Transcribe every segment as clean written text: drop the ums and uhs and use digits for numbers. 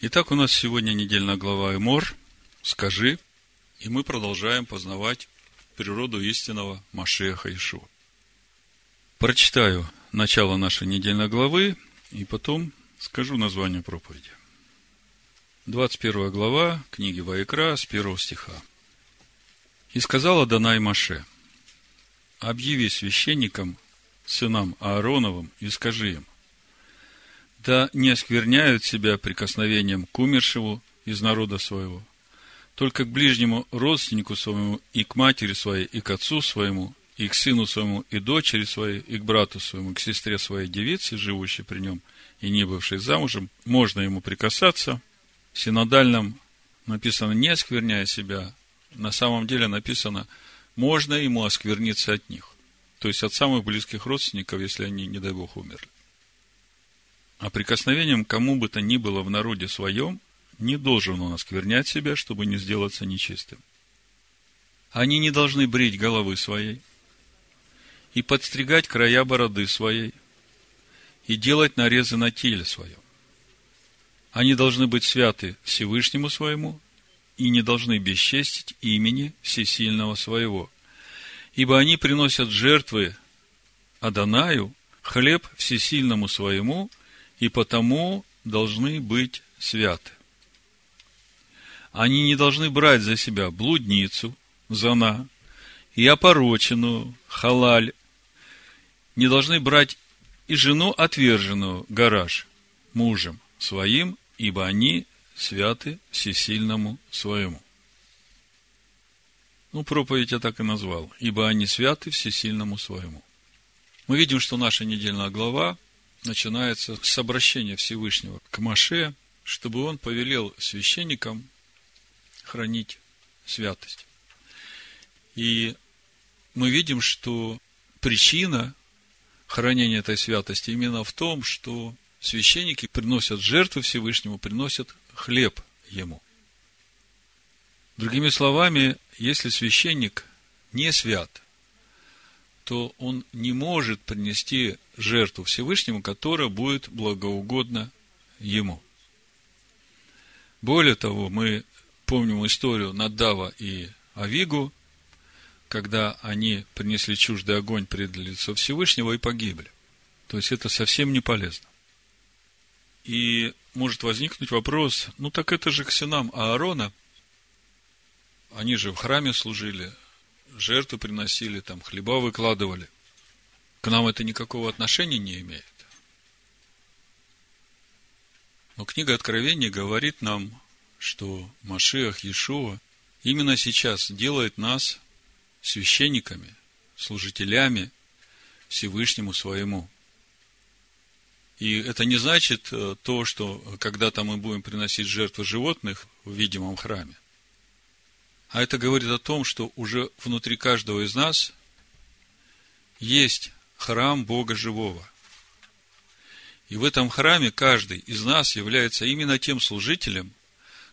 Итак, у нас сегодня недельная глава Эмор, «Скажи», и мы продолжаем познавать природу истинного Моше Хаишу. Прочитаю начало нашей недельной главы, и потом скажу название проповеди. 21 глава книги Вайкра с 1 стиха. «И сказал Адонай Моше: объяви священникам, сынам Аароновым, и скажи им: да не оскверняют себя прикосновением к умершему из народа своего, только к ближнему родственнику своему, и к матери своей, и к отцу своему, и к сыну своему, и дочери своей, и к брату своему, и к сестре своей девице, живущей при нем и не бывшей замужем, можно ему прикасаться». В синодальном написано «не оскверняя себя», на самом деле написано «можно ему оскверниться от них», то есть от самых близких родственников, если они, не дай Бог, умерли. А прикосновением кому бы то ни было в народе своем не должен он осквернять себя, чтобы не сделаться нечистым. Они не должны брить головы своей и подстригать края бороды своей и делать нарезы на теле своем. Они должны быть святы Всевышнему своему и не должны бесчестить имени Всесильного своего, ибо они приносят жертвы Адонаю, хлеб Всесильному своему, и потому должны быть святы. Они не должны брать за себя блудницу, зана, и опороченную, халаль. Не должны брать и жену отверженную, гараж, мужем своим, ибо они святы Всесильному своему. Проповедь я так и назвал. Ибо они святы Всесильному своему. Мы видим, что наша недельная глава начинается с обращения Всевышнего к Моше, чтобы он повелел священникам хранить святость. И мы видим, что причина хранения этой святости именно в том, что священники приносят жертвы Всевышнему, приносят хлеб Ему. Другими словами, если священник не свят, то он не может принести жертву Всевышнему, которая будет благоугодна Ему. Более того, мы помним историю Надава и Авигу, когда они принесли чуждый огонь пред лицо Всевышнего и погибли. То есть это совсем не полезно. И может возникнуть вопрос: так это же к сынам Аарона, они же в храме служили, жертвы приносили, там хлеба выкладывали. К нам это никакого отношения не имеет. Но книга Откровения говорит нам, что Машиах Иешуа именно сейчас делает нас священниками, служителями Всевышнему своему. И это не значит то, что когда-то мы будем приносить жертвы животных в видимом храме. А это говорит о том, что уже внутри каждого из нас есть храм Бога Живого. И в этом храме каждый из нас является именно тем служителем,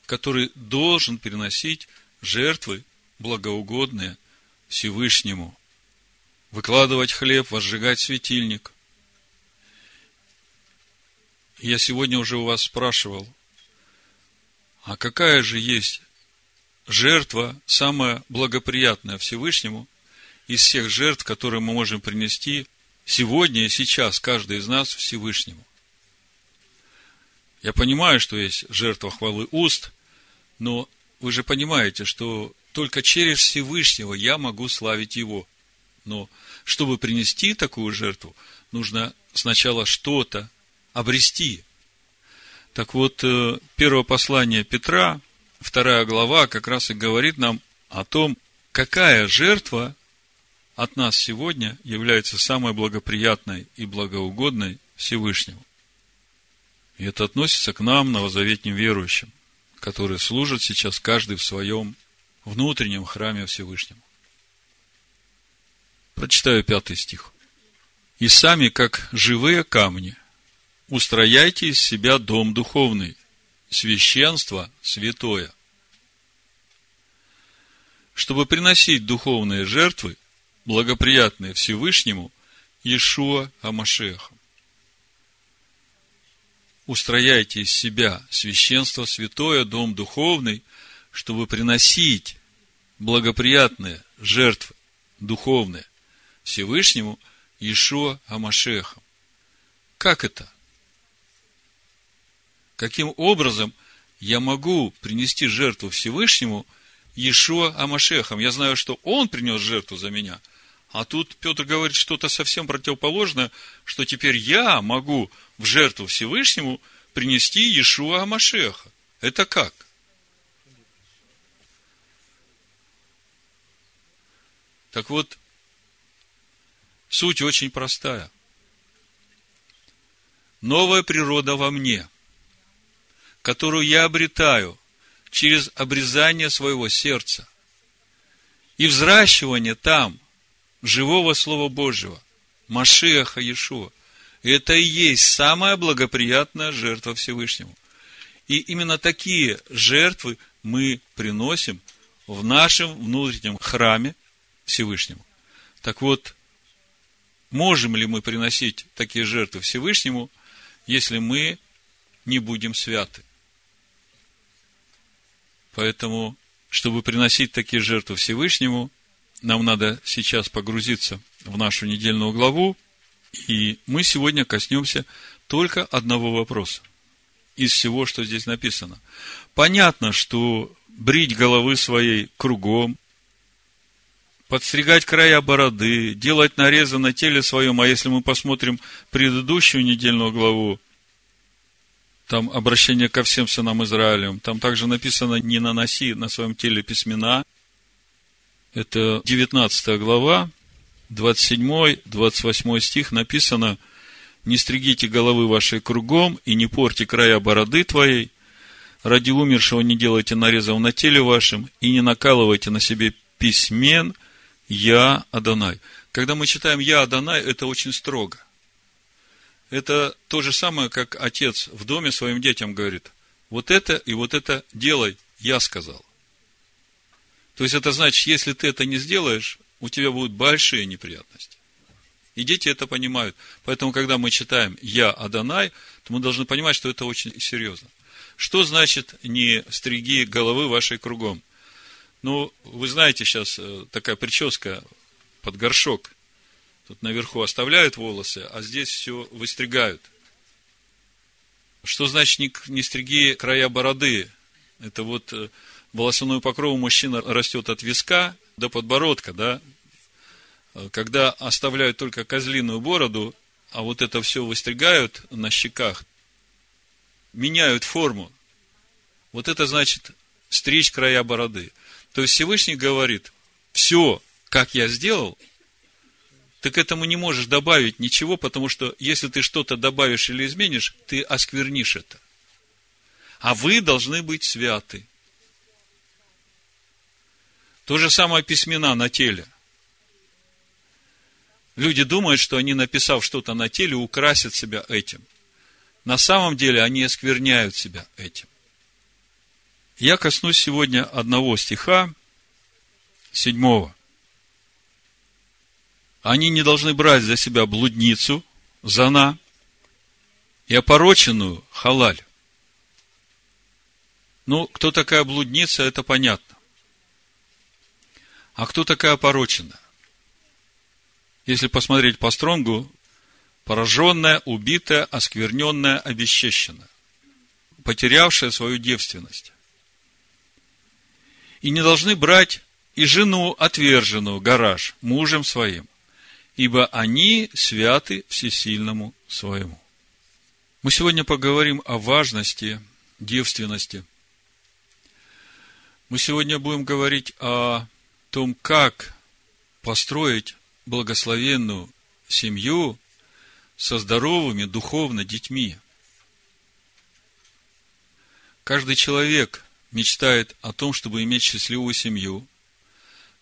который должен приносить жертвы благоугодные Всевышнему, выкладывать хлеб, возжигать светильник. Я сегодня уже у вас спрашивал, а какая же есть жертва самая благоприятная Всевышнему из всех жертв, которые мы можем принести сегодня и сейчас, каждый из нас, Всевышнему? Я понимаю, что есть жертва хвалы уст, но вы же понимаете, что только через Всевышнего я могу славить Его. Но чтобы принести такую жертву, нужно сначала что-то обрести. Так вот, первое послание Петра, 2 глава, как раз и говорит нам о том, какая жертва от нас сегодня является самой благоприятной и благоугодной Всевышнему. И это относится к нам, новозаветным верующим, которые служат сейчас каждый в своем внутреннем храме Всевышнему. Прочитаю 5 стих. «И сами, как живые камни, устрояйте из себя дом духовный, священство святое, чтобы приносить духовные жертвы, благоприятные Всевышнему Иешуа ха-Машиахом». устрояйте из себя священство святое, дом духовный, чтобы приносить благоприятные жертвы духовные Всевышнему Иешуа ха-Машиаху. Как это? Каким образом я могу принести жертву Всевышнему Иешуа ха-Машиаху? Я знаю, что Он принес жертву за меня, а тут Петр говорит что-то совсем противоположное, что теперь я могу в жертву Всевышнему принести Иешуа ха-Машиаха. Это как? Так вот, суть очень простая. Новая природа во мне, которую я обретаю через обрезание своего сердца и взращивание там живого Слова Божьего, Машиаха Иешуа. Это и есть самая благоприятная жертва Всевышнему. И именно такие жертвы мы приносим в нашем внутреннем храме Всевышнему. Так вот, можем ли мы приносить такие жертвы Всевышнему, если мы не будем святы? Поэтому, чтобы приносить такие жертвы Всевышнему, нам надо сейчас погрузиться в нашу недельную главу, и мы сегодня коснемся только одного вопроса из всего, что здесь написано. Понятно, что брить головы своей кругом, подстригать края бороды, делать нарезы на теле своем, а если мы посмотрим предыдущую недельную главу, там обращение ко всем сынам Израилевым, там также написано: не наноси на своем теле письмена. Это 19 глава, 27-28 стих написано: «Не стригите головы вашей кругом и не порти края бороды твоей, ради умершего не делайте нарезов на теле вашем и не накалывайте на себе письмен, я Адонай». Когда мы читаем «я Адонай», это очень строго. Это то же самое, как отец в доме своим детям говорит: вот это и вот это делай, я сказал. То есть, это значит, если ты это не сделаешь, у тебя будут большие неприятности. И дети это понимают. Поэтому, когда мы читаем «я Адонай», то мы должны понимать, что это очень серьезно. Что значит «не стриги головы вашей кругом»? Ну, вы знаете, сейчас такая прическа под горшок. Тут наверху оставляют волосы, а здесь все выстригают. Что значит «не стриги края бороды»? Это вот волосяной покров у мужчины растет от виска до подбородка, да? Когда оставляют только козлиную бороду, а вот это все выстригают на щеках, меняют форму. Вот это значит стричь края бороды. То есть Всевышний говорит: все, как я сделал, ты к этому не можешь добавить ничего, потому что если ты что-то добавишь или изменишь, ты осквернишь это. А вы должны быть святы. То же самое письмена на теле. Люди думают, что они, написав что-то на теле, украсят себя этим. На самом деле они оскверняют себя этим. Я коснусь сегодня одного стиха, 7. Они не должны брать за себя блудницу, зана, и опороченную халаль. Ну, кто такая блудница, это понятно. А кто такая опороченная? Если посмотреть по Стронгу: пораженная, убитая, оскверненная, обесчещенная, потерявшая свою девственность. И не должны брать и жену отверженную, гараж, мужем своим, ибо они святы всесильному своему. Мы сегодня поговорим о важности девственности. Мы сегодня будем говорить о том, как построить благословенную семью со здоровыми духовно детьми. Каждый человек мечтает о том, чтобы иметь счастливую семью,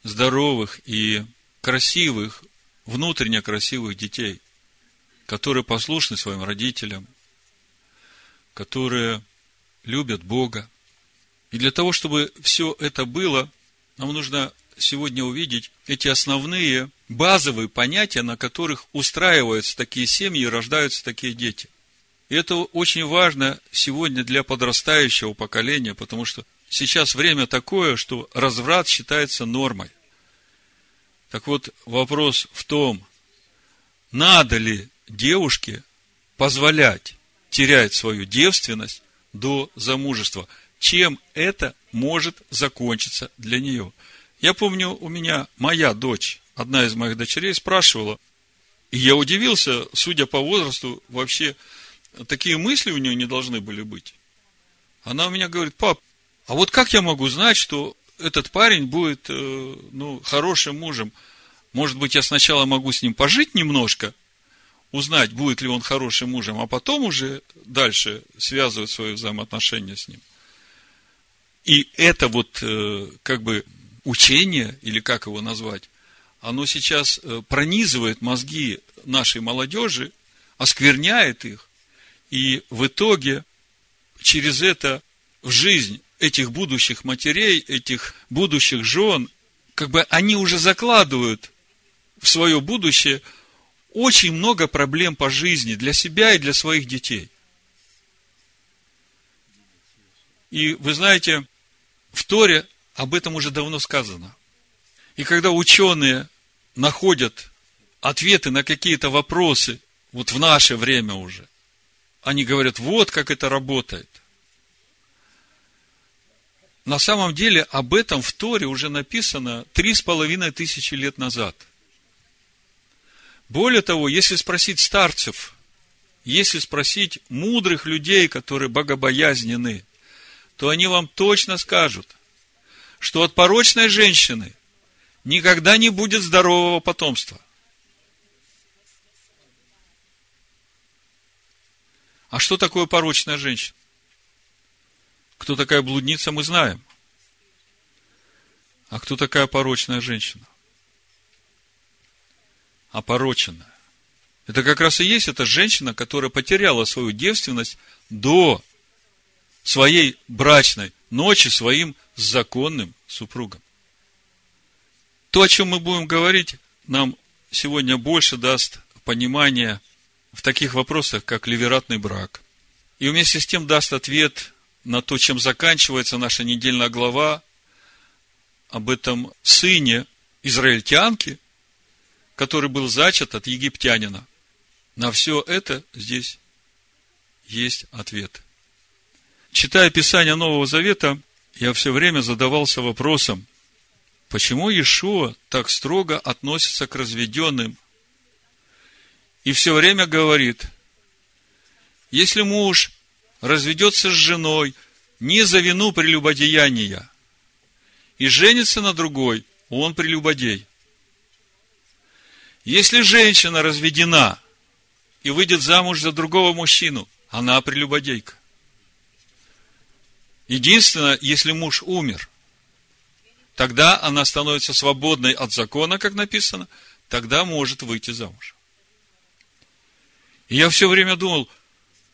здоровых и красивых, внутренне красивых детей, которые послушны своим родителям, которые любят Бога. И для того, чтобы все это было, нам нужно сегодня увидеть эти основные базовые понятия, на которых устраиваются такие семьи и рождаются такие дети. И это очень важно сегодня для подрастающего поколения, потому что сейчас время такое, что разврат считается нормой. Так вот, вопрос в том, надо ли девушке позволять терять свою девственность до замужества, чем это может закончиться для нее. Я помню, у меня моя дочь, одна из моих дочерей, спрашивала, и я удивился, судя по возрасту, вообще такие мысли у нее не должны были быть. Она у меня говорит: пап, а вот как я могу знать, что этот парень будет хорошим мужем? Может быть, я сначала могу с ним пожить немножко, узнать, будет ли он хорошим мужем, а потом уже дальше связывать свои взаимоотношения с ним. И это учение, или как его назвать, оно сейчас пронизывает мозги нашей молодежи, оскверняет их, и в итоге через это в жизнь этих будущих матерей, этих будущих жен, они уже закладывают в свое будущее очень много проблем по жизни для себя и для своих детей. И вы знаете, в Торе об этом уже давно сказано. И когда ученые находят ответы на какие-то вопросы, вот в наше время уже, они говорят, вот как это работает. На самом деле, об этом в Торе уже написано 3500 лет назад. Более того, если спросить старцев, если спросить мудрых людей, которые богобоязнены, то они вам точно скажут, что от порочной женщины никогда не будет здорового потомства. А что такое порочная женщина? Кто такая блудница, мы знаем. А кто такая порочная женщина? Опороченная. Это как раз и есть эта женщина, которая потеряла свою девственность до своей брачной ночи своим законным супругом. То, о чем мы будем говорить, нам сегодня больше даст понимание в таких вопросах, как левератный брак. И вместе с тем даст ответ на то, чем заканчивается наша недельная глава, об этом сыне израильтянки, который был зачат от египтянина. На все это здесь есть ответ. Читая Писание Нового Завета, я все время задавался вопросом, почему Иешуа так строго относится к разведенным и все время говорит, если муж разведется с женой не за вину прелюбодеяния и женится на другой, он прелюбодей. Если женщина разведена и выйдет замуж за другого мужчину, она прелюбодейка. Единственное, если муж умер, тогда она становится свободной от закона, как написано, тогда может выйти замуж. И я все время думал,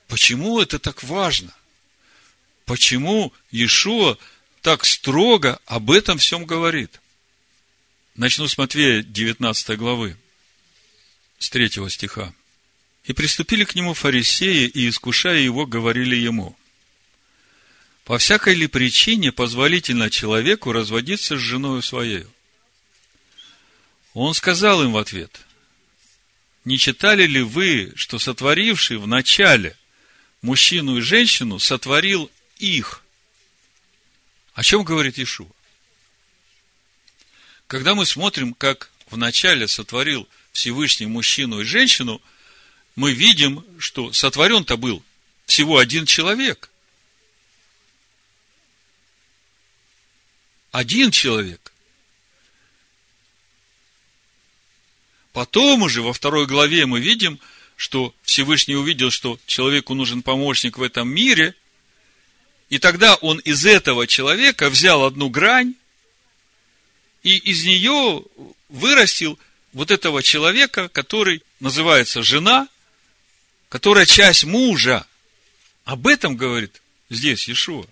почему это так важно? Почему Иешуа так строго об этом всем говорит? Начну с Матфея 19 главы, с 3 стиха. «И приступили к нему фарисеи, и, искушая его, говорили ему, по всякой ли причине позволительно человеку разводиться с женою своею? Он сказал им в ответ, не читали ли вы, что сотворивший в начале мужчину и женщину сотворил их?» О чем говорит Иешуа? Когда мы смотрим, как в начале сотворил Всевышний мужчину и женщину, мы видим, что сотворен-то был всего один человек. Один человек. Потом уже во 2 главе мы видим, что Всевышний увидел, что человеку нужен помощник в этом мире, и тогда он из этого человека взял одну грань и из нее вырастил вот этого человека, который называется жена, которая часть мужа. Об этом говорит здесь Иешуа.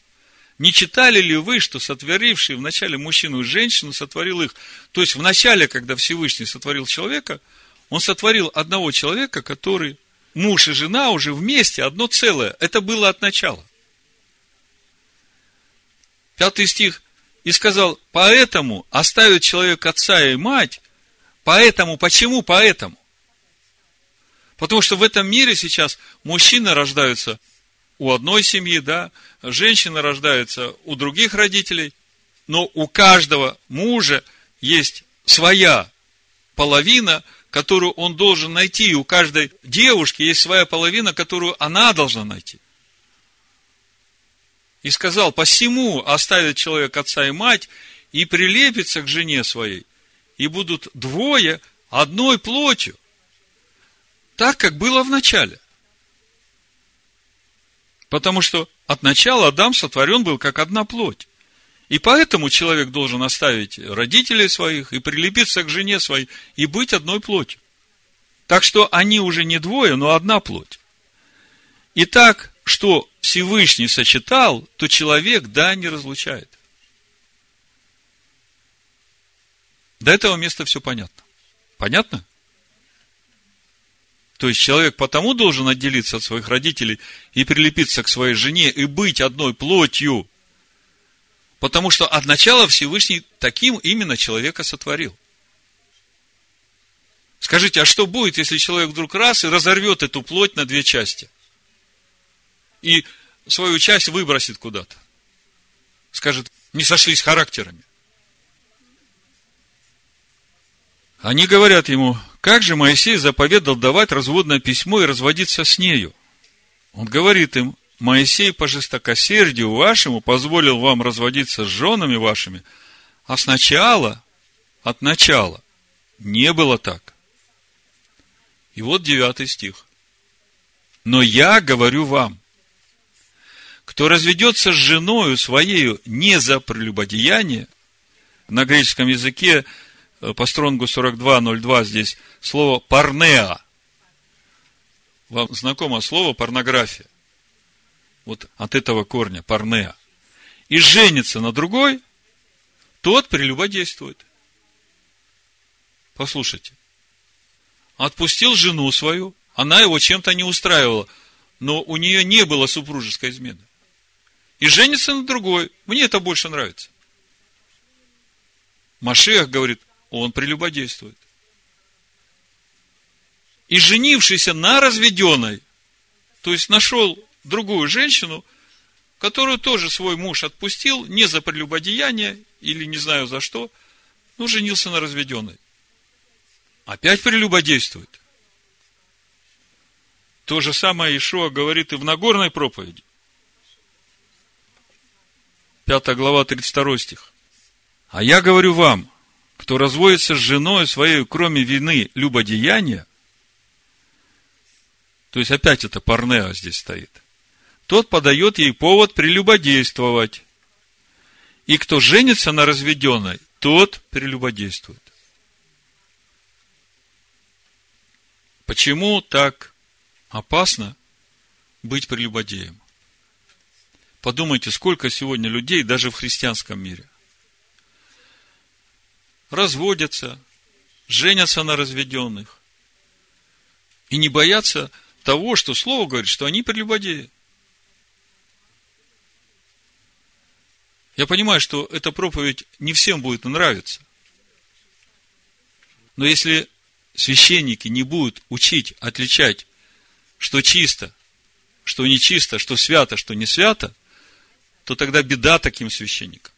Не читали ли вы, что сотворивший вначале мужчину и женщину сотворил их? То есть, вначале, когда Всевышний сотворил человека, он сотворил одного человека, который муж и жена уже вместе, одно целое. Это было от начала. 5 стих. И сказал, поэтому оставит человек отца и мать. Поэтому, почему поэтому? Потому что в этом мире сейчас мужчины рождаются у одной семьи, да, женщины рождаются у других родителей, но у каждого мужа есть своя половина, которую он должен найти. И у каждой девушки есть своя половина, которую она должна найти. И сказал, посему оставит человек отца и мать и прилепится к жене своей, и будут двое одной плотью, так, как было в начале. Потому что от начала Адам сотворен был как одна плоть. И поэтому человек должен оставить родителей своих и прилепиться к жене своей и быть одной плотью. Так что они уже не двое, но одна плоть. Итак, что Всевышний сочетал, то человек, да, не разлучает. До этого места все понятно. Понятно? То есть человек потому должен отделиться от своих родителей и прилепиться к своей жене и быть одной плотью. Потому что от начала Всевышний таким именно человека сотворил. Скажите, а что будет, если человек вдруг раз и разорвет эту плоть на 2 части? И свою часть выбросит куда-то. Скажет, не сошлись характерами. Они говорят ему, как же Моисей заповедал давать разводное письмо и разводиться с нею? Он говорит им, Моисей по жестокосердию вашему позволил вам разводиться с женами вашими, а сначала, от начала, не было так. И вот 9 стих. Но я говорю вам, кто разведется с женою своею не за прелюбодеяние, на греческом языке по Стронгу 42.02 здесь слово «парнеа». Вам знакомо слово «порнография»? Вот от этого корня «парнеа». И женится на другой, тот прелюбодействует. Послушайте. Отпустил жену свою, она его чем-то не устраивала, но у нее не было супружеской измены. И женится на другой. Мне это больше нравится. Машиах говорит, он прелюбодействует. И женившийся на разведенной, то есть нашел другую женщину, которую тоже свой муж отпустил, не за прелюбодеяние, или не знаю за что, но женился на разведенной. Опять прелюбодействует. То же самое Иешуа говорит и в Нагорной проповеди. 5 глава, 32 стих. А я говорю вам, кто разводится с женой своей, кроме вины, любодеяния, то есть опять это парнеа здесь стоит, тот подает ей повод прелюбодействовать. И кто женится на разведенной, тот прелюбодействует. Почему так опасно быть прелюбодеем? Подумайте, сколько сегодня людей, даже в христианском мире, разводятся, женятся на разведенных. И не боятся того, что Слово говорит, что они прелюбодеи. Я понимаю, что эта проповедь не всем будет нравиться. Но если священники не будут учить отличать, что чисто, что нечисто, что свято, что не свято, то тогда беда таким священникам.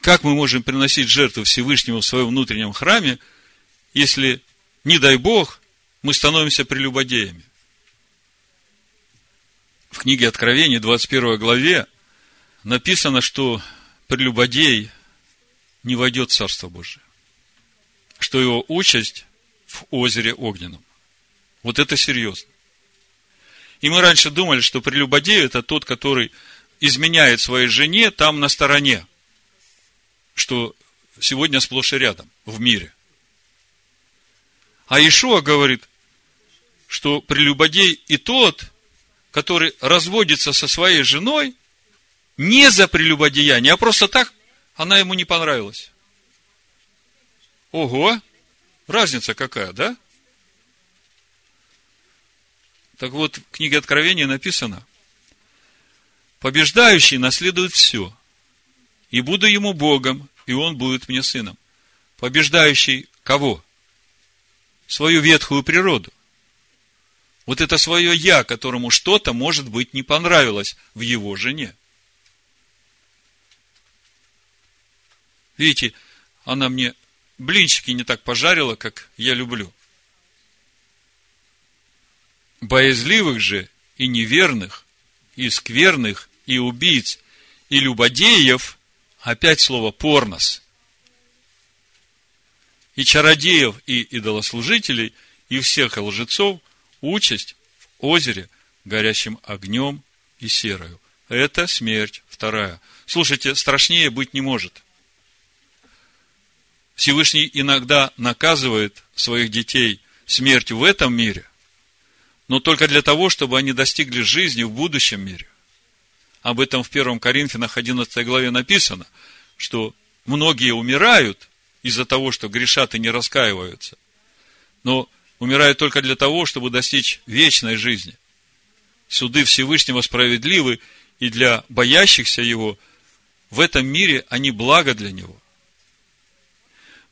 Как мы можем приносить жертву Всевышнему в своем внутреннем храме, если, не дай Бог, мы становимся прелюбодеями? В книге Откровения, 21 главе, написано, что прелюбодей не войдет в Царство Божие, что его участь в озере огненном. Вот это серьезно. И мы раньше думали, что прелюбодей – это тот, который изменяет своей жене там на стороне, что сегодня сплошь и рядом в мире. А Иешуа говорит, что прелюбодей и тот, который разводится со своей женой не за прелюбодеяние, а просто так, она ему не понравилась. Ого! Разница какая, да? Так вот, в книге Откровения написано: побеждающий наследует все, и буду ему Богом, и он будет мне сыном. Побеждающий кого? Свою ветхую природу. Вот это свое «я», которому что-то, может быть, не понравилось в его жене. Видите, она мне блинчики не так пожарила, как я люблю. Боязливых же и неверных, и скверных, и убийц, и любодеев, опять слово «порнос», и чародеев, и идолослужителей, и всех лжецов, участь в озере, горящим огнем и серою. Это смерть вторая. Слушайте, страшнее быть не может. Всевышний иногда наказывает своих детей смертью в этом мире, но только для того, чтобы они достигли жизни в будущем мире. Об этом в 1 Коринфянах 11 главе написано, что многие умирают из-за того, что грешат и не раскаиваются, но умирают только для того, чтобы достичь вечной жизни. Суды Всевышнего справедливы, и для боящихся Его в этом мире они благо для Него.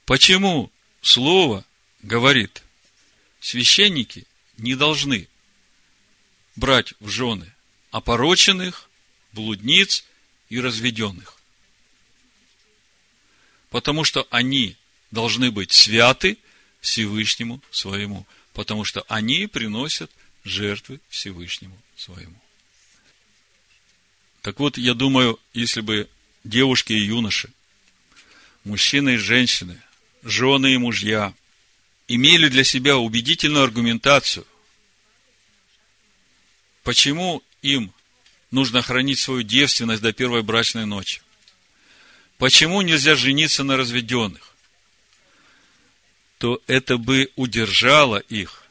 Почему Слово говорит, священники не должны брать в жены опороченных, блудниц и разведенных? Потому что они должны быть святы Всевышнему своему, потому что они приносят жертвы Всевышнему своему. Так вот, я думаю, если бы девушки и юноши, мужчины и женщины, жены и мужья имели для себя убедительную аргументацию, почему им нужно хранить свою девственность до первой брачной ночи, почему нельзя жениться на разведенных, то это бы удержало их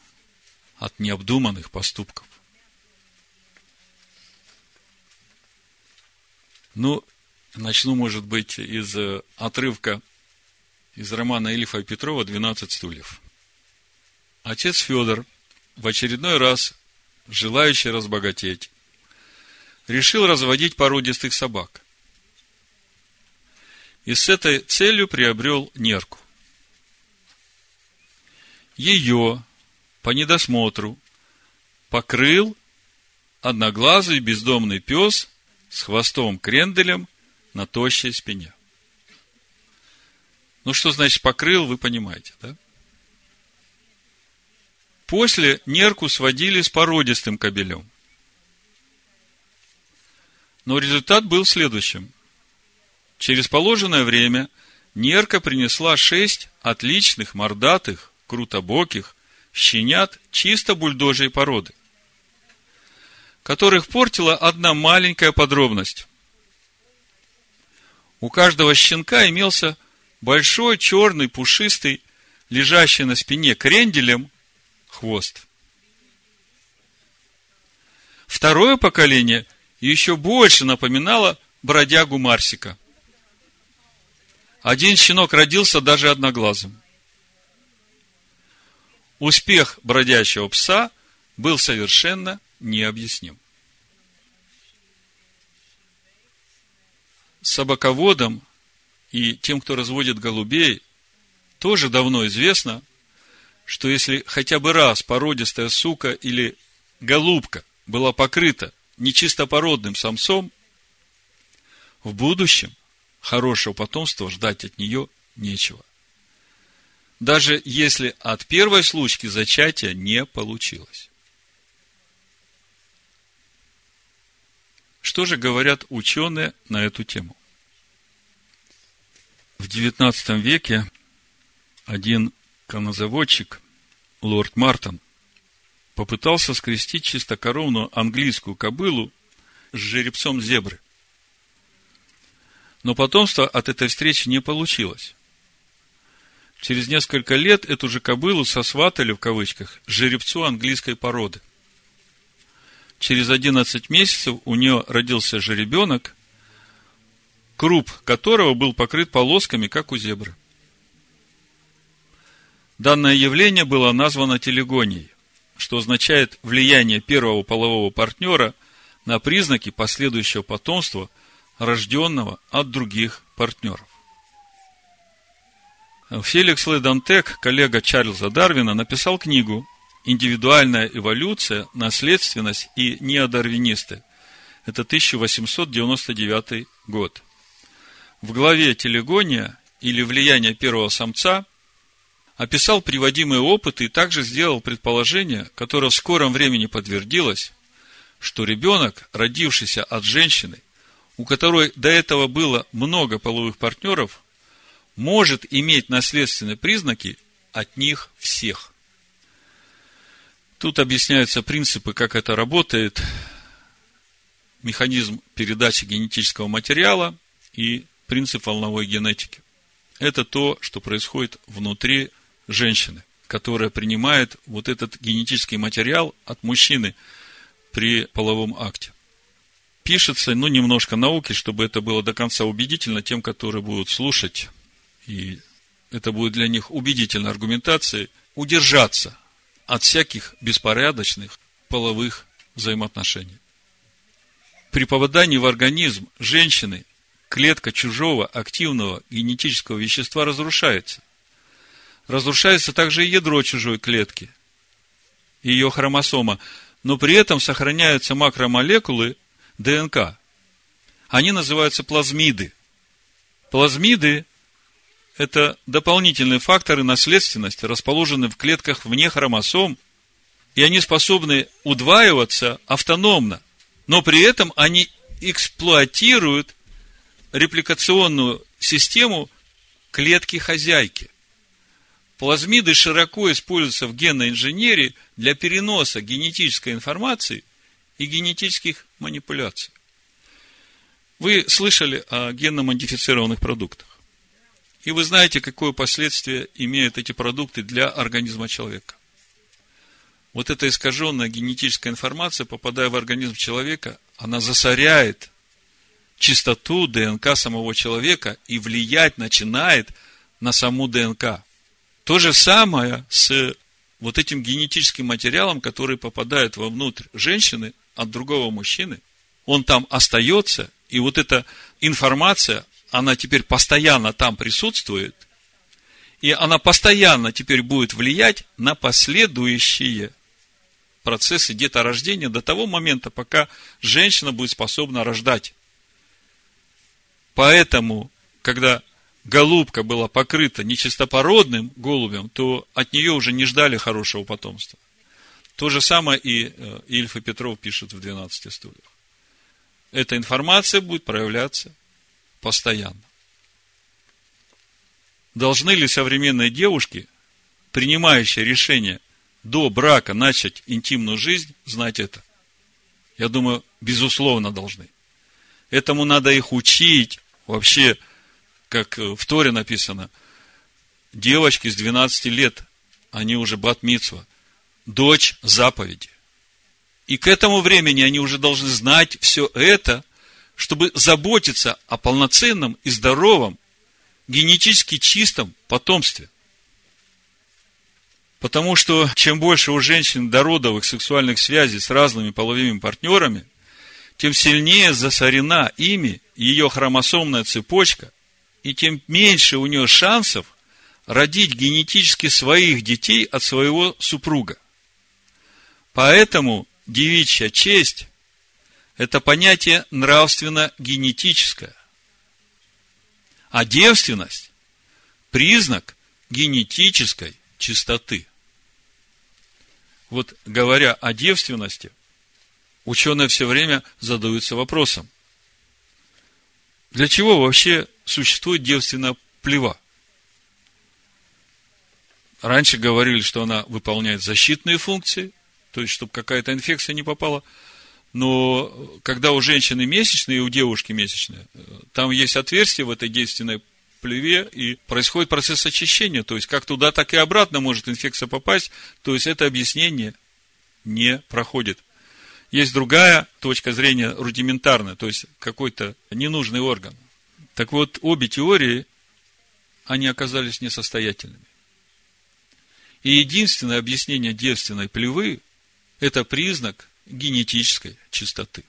от необдуманных поступков. Ну, начну, может быть, из отрывка из романа Ильфа и Петрова «12 стульев». Отец Фёдор, в очередной раз желающий разбогатеть, решил разводить породистых собак. И с этой целью приобрел нерку. Ее по недосмотру покрыл одноглазый бездомный пес с хвостом-кренделем на тощей спине. Ну, что значит покрыл, вы понимаете, да? После нерку сводили с породистым кобелем. Но результат был следующим. Через положенное время нерка принесла 6 отличных мордатых крутобоких щенят чисто бульдожьей породы, которых портила одна маленькая подробность. У каждого щенка имелся большой, черный, пушистый, лежащий на спине кренделем, хвост. Второе поколение еще больше напоминало бродягу Марсика. Один щенок родился даже одноглазым. Успех бродячего пса был совершенно необъясним. Собаководам и тем, кто разводит голубей, тоже давно известно, что если хотя бы раз породистая сука или голубка была покрыта нечистопородным самцом, в будущем хорошего потомства ждать от нее нечего. Даже если от первой случки зачатия не получилось. Что же говорят ученые на эту тему? В XIX веке один коннозаводчик, лорд Мартон, попытался скрестить чистокровную английскую кобылу с жеребцом зебры. Но потомство от этой встречи не получилось. Через несколько лет эту же кобылу сосватали, в кавычках, жеребцу английской породы. Через 11 месяцев у нее родился жеребенок, круп которого был покрыт полосками, как у зебры. Данное явление было названо телегонией. что означает влияние первого полового партнера на признаки последующего потомства, рожденного от других партнеров. Феликс Ле Донтек, коллега Чарльза Дарвина, написал книгу «Индивидуальная эволюция, наследственность и неодарвинисты». Это 1899 год. В главе «Телегония» или «Влияние первого самца» описал приводимые опыты и также сделал предположение, которое в скором времени подтвердилось, что ребенок, родившийся от женщины, у которой до этого было много половых партнеров, может иметь наследственные признаки от них всех. Тут объясняются принципы, как это работает, механизм передачи генетического материала и принцип волновой генетики. Это то, что происходит внутри женщины, которая принимает вот этот генетический материал от мужчины при половом акте. Пишется, немножко науки, чтобы это было до конца убедительно тем, которые будут слушать, и это будет для них убедительной аргументацией, удержаться от всяких беспорядочных половых взаимоотношений. При попадании в организм женщины клетка чужого активного генетического вещества разрушается. Разрушается также и ядро чужой клетки, ее хромосома, но при этом сохраняются макромолекулы ДНК. Они называются плазмиды. Плазмиды – это дополнительные факторы наследственности, расположенные в клетках вне хромосом, и они способны удваиваться автономно, но при этом они эксплуатируют репликационную систему клетки-хозяйки. Плазмиды широко используются в генной инженерии для переноса генетической информации и генетических манипуляций. Вы слышали о генно-модифицированных продуктах. И вы знаете, какое последствие имеют эти продукты для организма человека. Вот эта искаженная генетическая информация, попадая в организм человека, она засоряет чистоту ДНК самого человека и влиять начинает на саму ДНК. То же самое с вот этим генетическим материалом, который попадает вовнутрь женщины от другого мужчины. Он там остается, и вот эта информация, она теперь постоянно там присутствует, и она постоянно теперь будет влиять на последующие процессы деторождения до того момента, пока женщина будет способна рождать. Поэтому, когда голубка была покрыта нечистопородным голубем, то от нее уже не ждали хорошего потомства. То же самое и Ильф и Петров пишет в 12 стульях. Эта информация будет проявляться постоянно. Должны ли современные девушки, принимающие решение до брака начать интимную жизнь, знать это? Я думаю, безусловно, должны. Этому надо их учить. Вообще, как в Торе написано, девочки с 12 лет, они уже бат-мицва, дочь заповеди. И к этому времени они уже должны знать все это, чтобы заботиться о полноценном и здоровом, генетически чистом потомстве. Потому что, чем больше у женщин дородовых сексуальных связей с разными половыми партнерами, тем сильнее засорена ими ее хромосомная цепочка, и тем меньше у нее шансов родить генетически своих детей от своего супруга. Поэтому девичья честь – это понятие нравственно-генетическое, а девственность – признак генетической чистоты. Вот говоря о девственности, ученые все время задаются вопросом, для чего вообще существует девственная плева? Раньше говорили, что она выполняет защитные функции, то есть, чтобы какая-то инфекция не попала. Но когда у женщины месячные и у девушки месячные, там есть отверстие в этой девственной плеве, и происходит процесс очищения. То есть, как туда, так и обратно может инфекция попасть. То есть, это объяснение не проходит. Есть другая точка зрения, рудиментарная, то есть какой-то ненужный орган. Так вот, обе теории, они оказались несостоятельными. И единственное объяснение девственной плевы Это признак генетической чистоты.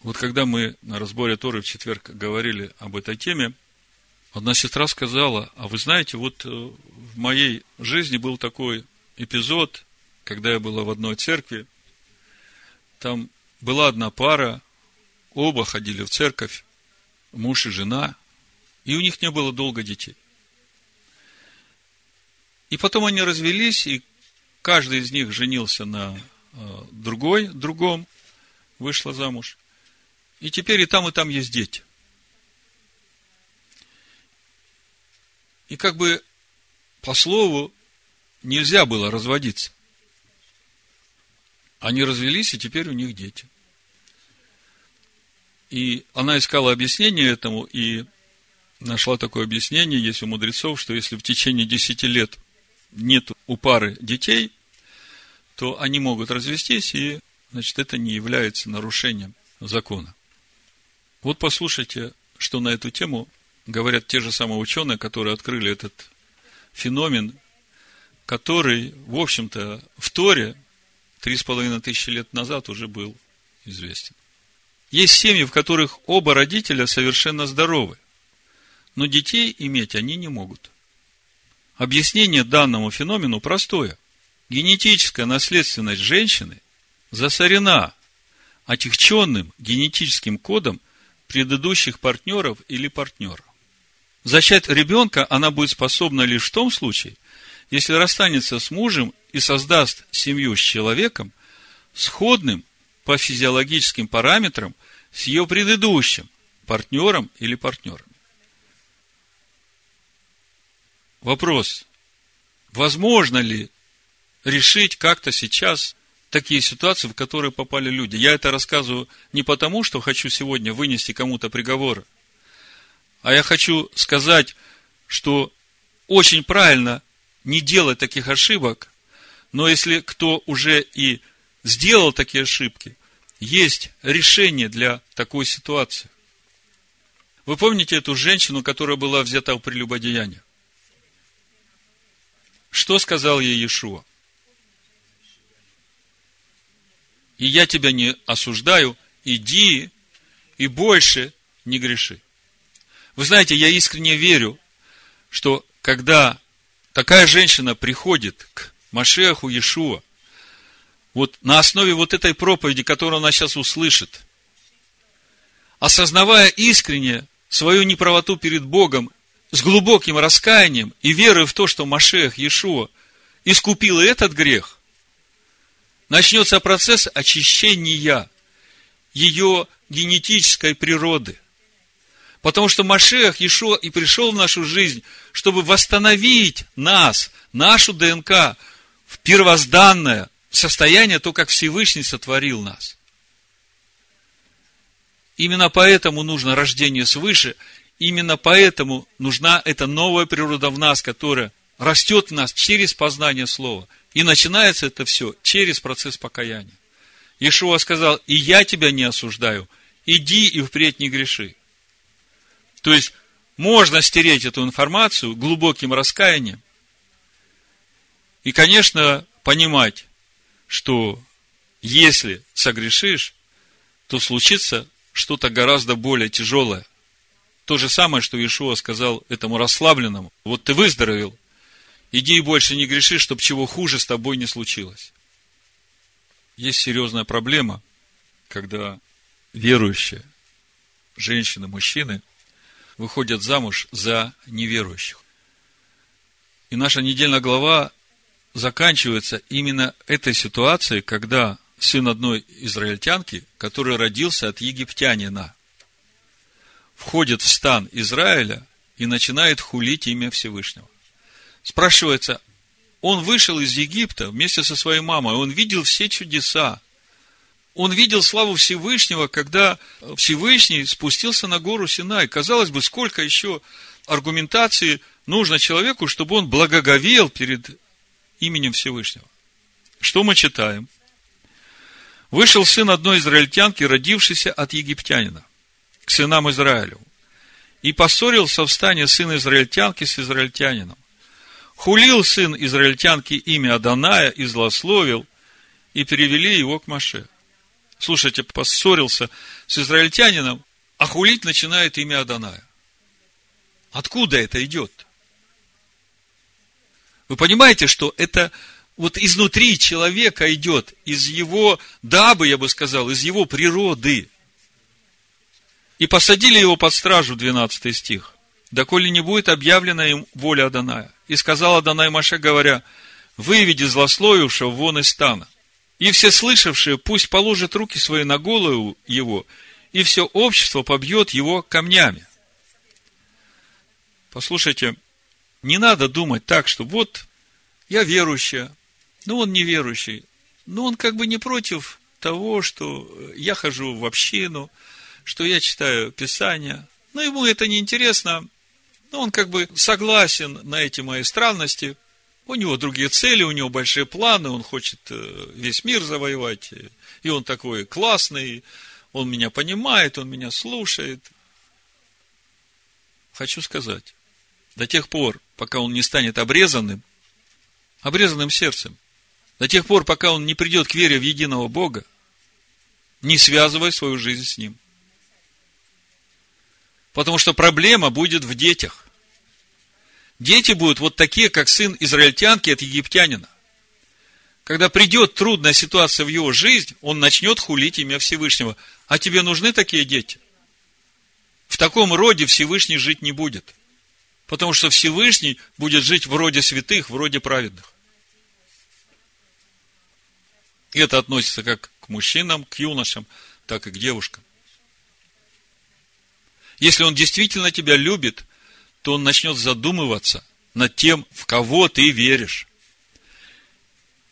Вот когда мы на разборе Торы в четверг говорили об этой теме, одна сестра сказала: а вы знаете, вот в моей жизни был такой эпизод, когда я была в одной церкви, там была одна пара, оба ходили в церковь, муж и жена, и у них не было долго детей. И потом они развелись, и каждый из них женился на другом, вышла замуж. И теперь и там есть дети. И как бы по слову нельзя было разводиться. Они развелись, и теперь у них дети. И она искала объяснение этому, и нашла такое объяснение, есть у мудрецов, что если в течение 10 лет нет у пары детей, то они могут развестись, и, значит, это не является нарушением закона. Вот послушайте, что на эту тему говорят те же самые ученые, которые открыли этот феномен, который, в общем-то, в Торе 3500 лет назад уже был известен. Есть семьи, в которых оба родителя совершенно здоровы, но детей иметь они не могут. Объяснение данному феномену простое. Генетическая наследственность женщины засорена отягченным генетическим кодом предыдущих партнеров или партнера. Зачать ребенка она будет способна лишь в том случае, если расстанется с мужем и создаст семью с человеком, сходным по физиологическим параметрам с ее предыдущим партнером или партнерами. Вопрос: возможно ли решить как-то сейчас такие ситуации, в которые попали люди? Я это рассказываю не потому, что хочу сегодня вынести кому-то приговор, а я хочу сказать, что очень правильно не делать таких ошибок, но если кто уже и сделал такие ошибки, есть решение для такой ситуации. Вы помните эту женщину, которая была взята в прелюбодеяние? Что сказал ей Иешуа? И я тебя не осуждаю, иди и больше не греши. Вы знаете, я искренне верю, что когда такая женщина приходит к Машиаху Иешуа, вот на основе вот этой проповеди, которую она сейчас услышит, осознавая искренне свою неправоту перед Богом, с глубоким раскаянием и верой в то, что Машиах Иешуа искупил и этот грех, начнется процесс очищения ее генетической природы. Потому что Машиах Иешуа и пришел в нашу жизнь, чтобы восстановить нас, нашу ДНК, в первозданное состояние, то, как Всевышний сотворил нас. Именно поэтому нужно рождение свыше. Именно поэтому нужна эта новая природа в нас, которая растет в нас через познание Слова. И начинается это все через процесс покаяния. Иешуа сказал: и я тебя не осуждаю, иди и впредь не греши. То есть, можно стереть эту информацию глубоким раскаянием и, конечно, понимать, что если согрешишь, то случится что-то гораздо более тяжелое. То же самое, что Иешуа сказал этому расслабленному: вот ты выздоровел, иди и больше не греши, чтобы чего хуже с тобой не случилось. Есть серьезная проблема, когда верующие женщины, мужчины выходят замуж за неверующих. И наша недельная глава заканчивается именно этой ситуацией, когда сын одной израильтянки, который родился от египтянина, входит в стан Израиля и начинает хулить имя Всевышнего. Спрашивается, он вышел из Египта вместе со своей мамой, он видел все чудеса, он видел славу Всевышнего, когда Всевышний спустился на гору Синай. Казалось бы, сколько еще аргументации нужно человеку, чтобы он благоговел перед именем Всевышнего. Что мы читаем? Вышел сын одной израильтянки, родившийся от египтянина, к сынам Израилю, и поссорился в стане сын израильтянки с израильтянином. хулил сын израильтянки имя Адоная и злословил, и перевели его к Моше. Слушайте, поссорился с израильтянином, а хулить начинает имя Адоная. Откуда это идет? Вы понимаете, что это вот изнутри человека идет, из его дабы, я бы сказал, из его природы. И посадили его под стражу, 12 стих, доколе не будет объявлена им воля Адоная. И сказал Адонай Моше, говоря, выведи злословившего вон из стана. И все слышавшие пусть положат руки свои на голову его, и все общество побьет его камнями. Послушайте, не надо думать так, что вот я верующая, но он неверующий, но он как бы не против того, что я хожу в общину, что я читаю Писание, но ему это не интересно, но он как бы согласен на эти мои странности, у него другие цели, у него большие планы, он хочет весь мир завоевать, и он такой классный, он меня понимает, он меня слушает. Хочу сказать, до тех пор, пока он не станет обрезанным сердцем, до тех пор, пока он не придет к вере в единого Бога, не связывай свою жизнь с Ним. Потому что проблема будет в детях. Дети будут вот такие, как сын израильтянки от египтянина. Когда придет трудная ситуация в его жизнь, он начнет хулить имя Всевышнего. А тебе нужны такие дети? В таком роде Всевышний жить не будет. Потому что Всевышний будет жить в роде святых, в роде праведных. И это относится как к мужчинам, к юношам, так и к девушкам. Если он действительно тебя любит, то он начнет задумываться над тем, в кого ты веришь.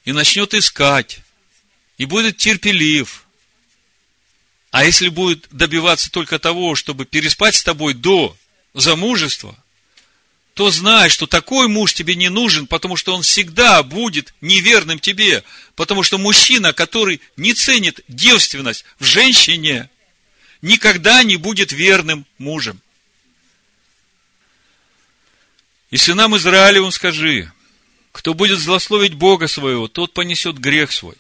И начнет искать. И будет терпелив. А если будет добиваться только того, чтобы переспать с тобой до замужества, то знай, что такой муж тебе не нужен, потому что он всегда будет неверным тебе. Потому что мужчина, который не ценит девственность в женщине, никогда не будет верным мужем. И сынам Израилевым скажи, кто будет злословить Бога своего, тот понесет грех свой.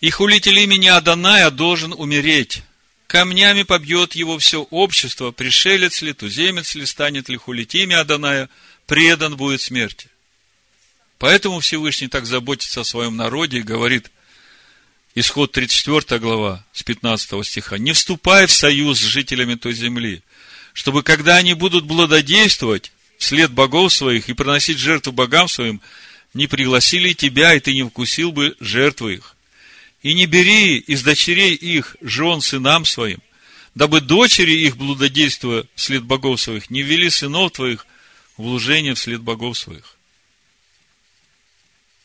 И хулитель имени Адоная должен умереть. Камнями побьет его все общество, пришелец ли, туземец ли, станет ли хулить имя Адоная, предан будет смерти. Поэтому Всевышний так заботится о своем народе и говорит, Исход 34 глава, с 15 стиха, не вступай в союз с жителями той земли, чтобы, когда они будут блудодействовать вслед богов своих и приносить жертву богам своим, не пригласили тебя, и ты не вкусил бы жертвы их. И не бери из дочерей их жен сынам своим, дабы дочери их, блудодействуя вслед богов своих, не ввели сынов твоих в блуждение вслед богов своих.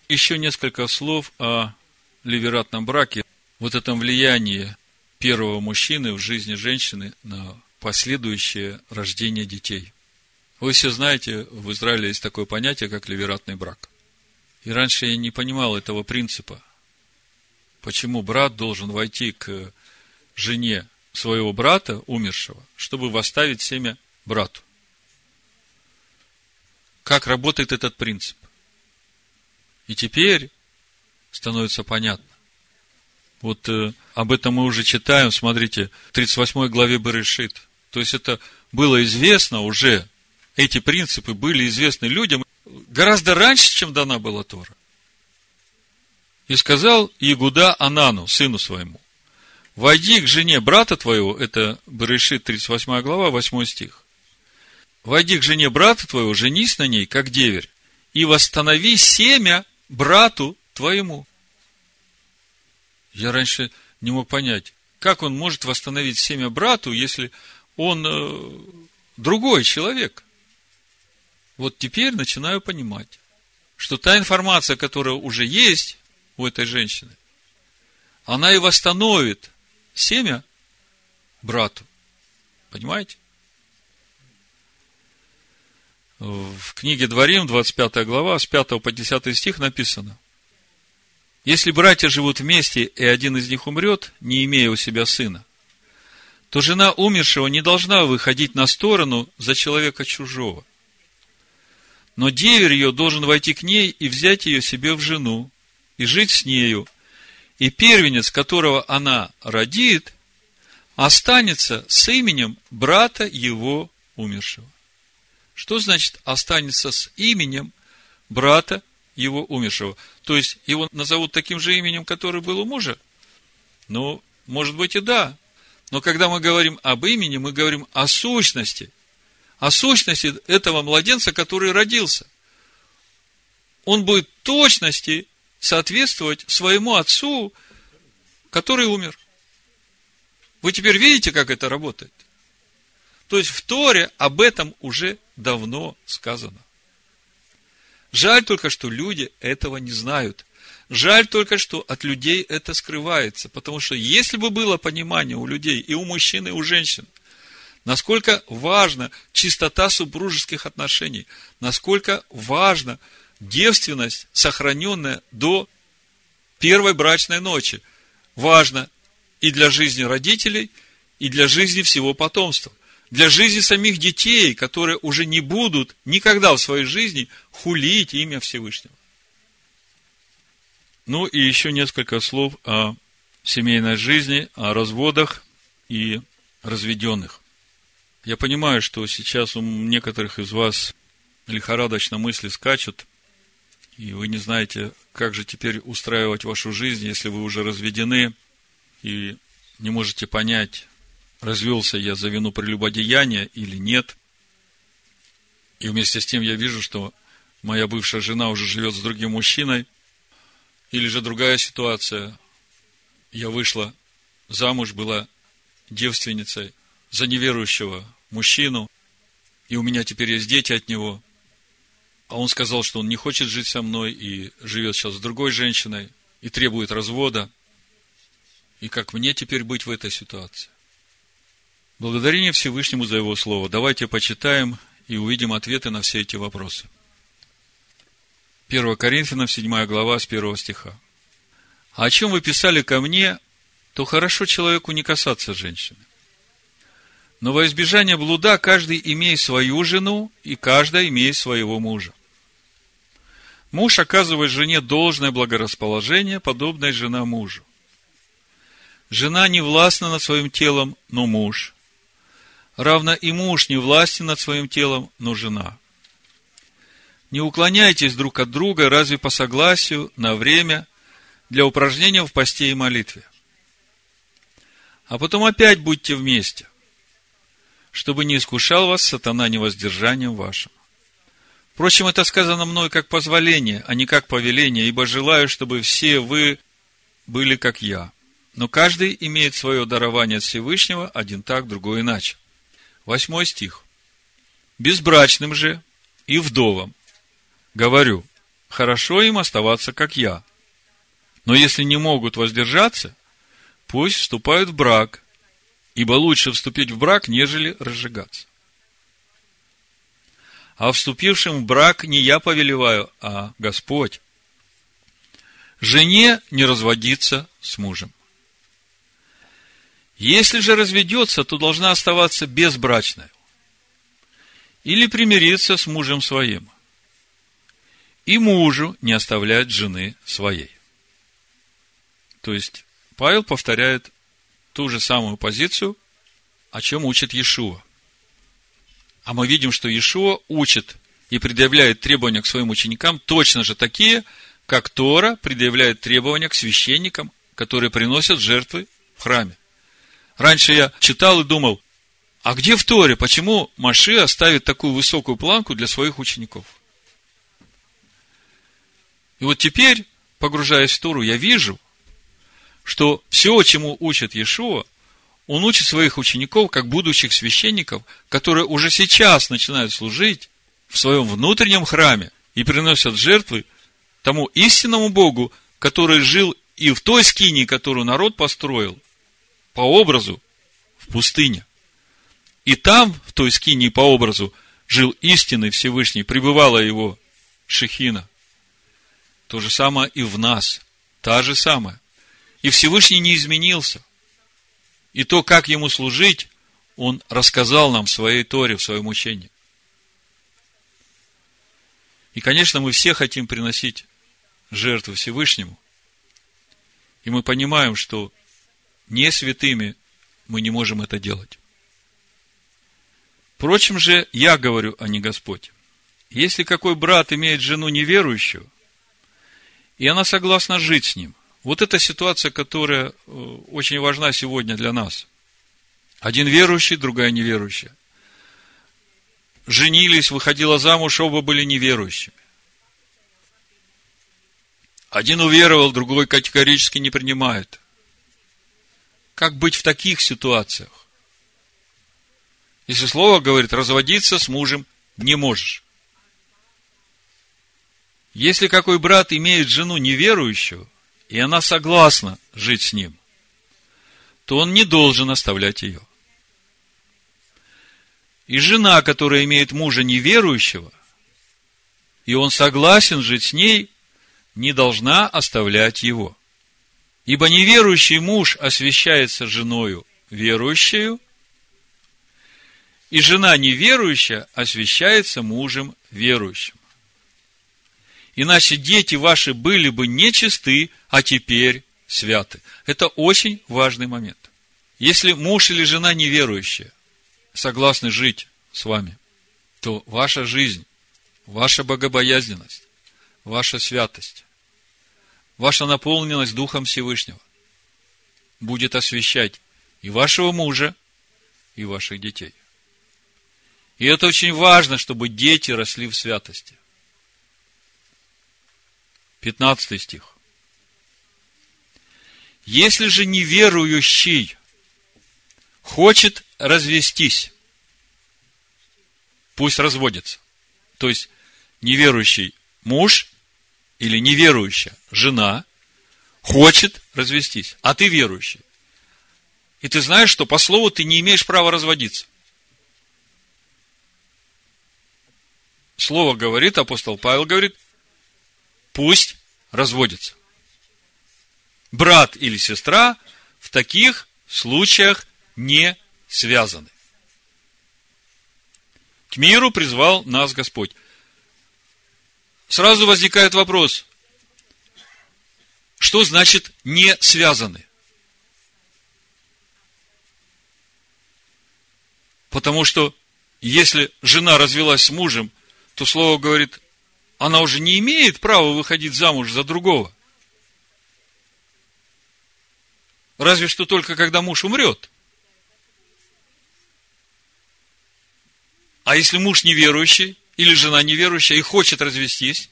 Еще несколько слов о ливератном браке, вот этом влиянии первого мужчины в жизни женщины на последующее рождение детей. Вы все знаете, в Израиле есть такое понятие, как ливератный брак. И раньше я не понимал этого принципа. Почему брат должен войти к жене своего брата, умершего, чтобы восставить семя брату? Как работает этот принцип? И теперь становится понятно. Вот об этом мы уже читаем, смотрите, в 38 главе Берешит. То есть, это было известно уже, эти принципы были известны людям гораздо раньше, чем дана была Тора. И сказал Ягуда Анану, сыну своему, «Войди к жене брата твоего», это Берешит 38 глава, 8 стих, «Войди к жене брата твоего, женись на ней, как деверь, и восстанови семя брату твоему». Я раньше не мог понять, как он может восстановить семя брату, если он другой человек. Вот теперь начинаю понимать, что та информация, которая уже есть у этой женщины, она и восстановит семя брату. Понимаете? В книге Дворим, 25 глава, с 5 по 10 стих написано. Если братья живут вместе, и один из них умрет, не имея у себя сына, то жена умершего не должна выходить на сторону за человека чужого. Но деверь ее должен войти к ней и взять ее себе в жену, и жить с нею. И первенец, которого она родит, останется с именем брата его умершего. Что значит останется с именем брата его умершего? То есть, его назовут таким же именем, который был у мужа? Ну, может быть и да. Но когда мы говорим об имени, мы говорим о сущности. О сущности этого младенца, который родился. Он будет в точности соответствовать своему отцу, который умер. Вы теперь видите, как это работает? То есть, в Торе об этом уже давно сказано. Жаль только, что люди этого не знают. Жаль только, что от людей это скрывается. Потому что если бы было понимание у людей, и у мужчин, и у женщин, насколько важна чистота супружеских отношений, насколько важна девственность, сохраненная до первой брачной ночи, важна и для жизни родителей, и для жизни всего потомства. Для жизни самих детей, которые уже не будут никогда в своей жизни хулить имя Всевышнего. Ну, и еще несколько слов о семейной жизни, о разводах и разведенных. Я понимаю, что сейчас у некоторых из вас лихорадочно мысли скачут, и вы не знаете, как же теперь устраивать вашу жизнь, если вы уже разведены и не можете понять, развелся я за вину прелюбодеяния или нет. И вместе с тем я вижу, что моя бывшая жена уже живет с другим мужчиной. Или же другая ситуация. Я вышла замуж, была девственницей за неверующего мужчину. И у меня теперь есть дети от него. А он сказал, что он не хочет жить со мной и живет сейчас с другой женщиной и требует развода. И как мне теперь быть в этой ситуации? Благодарение Всевышнему за Его Слово. Давайте почитаем и увидим ответы на все эти вопросы. 1 Коринфянам, 7 глава, с 1 стиха. «О чем вы писали ко мне, то хорошо человеку не касаться женщины. Но во избежание блуда каждый имеет свою жену, и каждая имеет своего мужа. Муж оказывает жене должное благорасположение, подобное жена мужу. Жена не властна над своим телом, но муж. Равно и муж не властен над своим телом, но жена. Не уклоняйтесь друг от друга, разве по согласию, на время, для упражнения в посте и молитве. А потом опять будьте вместе, чтобы не искушал вас сатана невоздержанием вашим. Впрочем, это сказано мною как позволение, а не как повеление, ибо желаю, чтобы все вы были как я. Но каждый имеет свое дарование от Всевышнего, один так, другой иначе». 8 стих. «Безбрачным же и вдовам говорю, хорошо им оставаться, как я. Но если не могут воздержаться, пусть вступают в брак, ибо лучше вступить в брак, нежели разжигаться. А вступившим в брак не я повелеваю, а Господь. Жене не разводиться с мужем. Если же разведется, то должна оставаться безбрачной или примириться с мужем своим. И мужу не оставлять жены своей». То есть, Павел повторяет ту же самую позицию, о чем учит Иешуа. А мы видим, что Иешуа учит и предъявляет требования к своим ученикам точно же такие, как Тора предъявляет требования к священникам, которые приносят жертвы в храме. Раньше я читал и думал, а где в Торе, почему Машиах ставит такую высокую планку для своих учеников? И вот теперь, погружаясь в Тору, я вижу, что все, чему учит Иешуа, он учит своих учеников, как будущих священников, которые уже сейчас начинают служить в своем внутреннем храме и приносят жертвы тому истинному Богу, который жил и в той скинии, которую народ построил, по образу в пустыне. И там, в той скинии по образу, жил истинный Всевышний, пребывала его Шехина. То же самое и в нас. Та же самая. И Всевышний не изменился. И то, как ему служить, он рассказал нам в своей Торе, в своем учении. И, конечно, мы все хотим приносить жертву Всевышнему. И мы понимаем, что не святыми мы не можем это делать. Впрочем же, я говорю, а не Господь. Если какой брат имеет жену неверующую, и она согласна жить с ним, вот эта ситуация, которая очень важна сегодня для нас. Один верующий, другая неверующая. Женились, выходила замуж, оба были неверующими. Один уверовал, другой категорически не принимает. Как быть в таких ситуациях? Если слово говорит, разводиться с мужем не можешь. Если какой брат имеет жену неверующую, и она согласна жить с ним, то он не должен оставлять ее. И жена, которая имеет мужа неверующего, и он согласен жить с ней, не должна оставлять его. Ибо неверующий муж освящается женою верующую, и жена неверующая освящается мужем верующим. Иначе дети ваши были бы нечисты, а теперь святы. Это очень важный момент. Если муж или жена неверующая согласны жить с вами, то ваша жизнь, ваша богобоязненность, ваша святость, ваша наполненность Духом Всевышнего будет освящать и вашего мужа, и ваших детей. И это очень важно, чтобы дети росли в святости. 15 стих. Если же неверующий хочет развестись, пусть разводится. То есть, неверующий муж или неверующая жена хочет развестись, а ты верующий. И ты знаешь, что по слову ты не имеешь права разводиться. Слово говорит, апостол Павел говорит, пусть разводится. Брат или сестра в таких случаях не связаны. К миру призвал нас Господь. Сразу возникает вопрос, что значит не связаны? Потому что, если жена развелась с мужем, то слово говорит, она уже не имеет права выходить замуж за другого. Разве что только когда муж умрет. А если муж неверующий или жена неверующая и хочет развестись,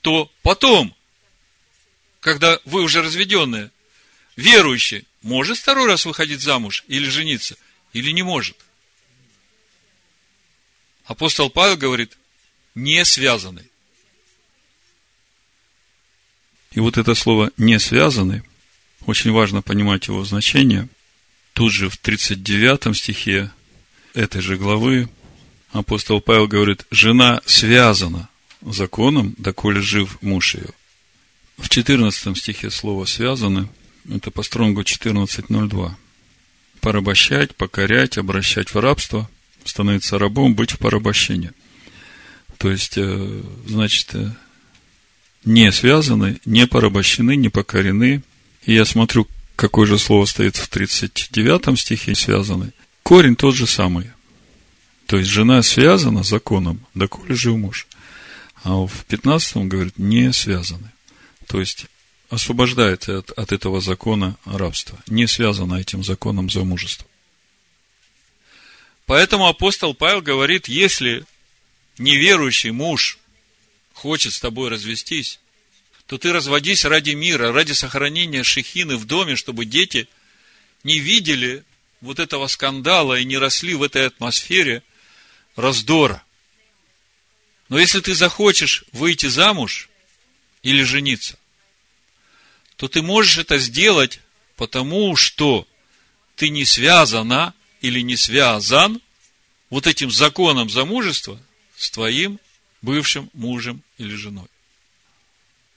то потом, когда вы уже разведенные, верующий может второй раз выходить замуж или жениться, или не может. Апостол Павел говорит, не связаны. И вот это слово «не связаны», очень важно понимать его значение. Тут же в 39 стихе этой же главы апостол Павел говорит, жена связана законом, доколе жив муж ее. В 14 стихе слово «связаны» это по Стронгу 14.02. Порабощать, покорять, обращать в рабство, становиться рабом, быть в порабощении. То есть, значит, не связаны, не порабощены, не покорены. И я смотрю, какое же слово стоит в 39 стихе «связаны». Корень тот же самый. То есть, жена связана законом, доколе жив муж. А в 15 он говорит, не связаны. То есть, освобождается от этого закона рабства. Не связано этим законом замужества. Поэтому апостол Павел говорит, если неверующий муж хочет с тобой развестись, то ты разводись ради мира, ради сохранения шехины в доме, чтобы дети не видели вот этого скандала и не росли в этой атмосфере раздора. Но если ты захочешь выйти замуж или жениться, то ты можешь это сделать, потому что ты не связана или не связан вот этим законом замужества с твоим бывшим мужем или женой.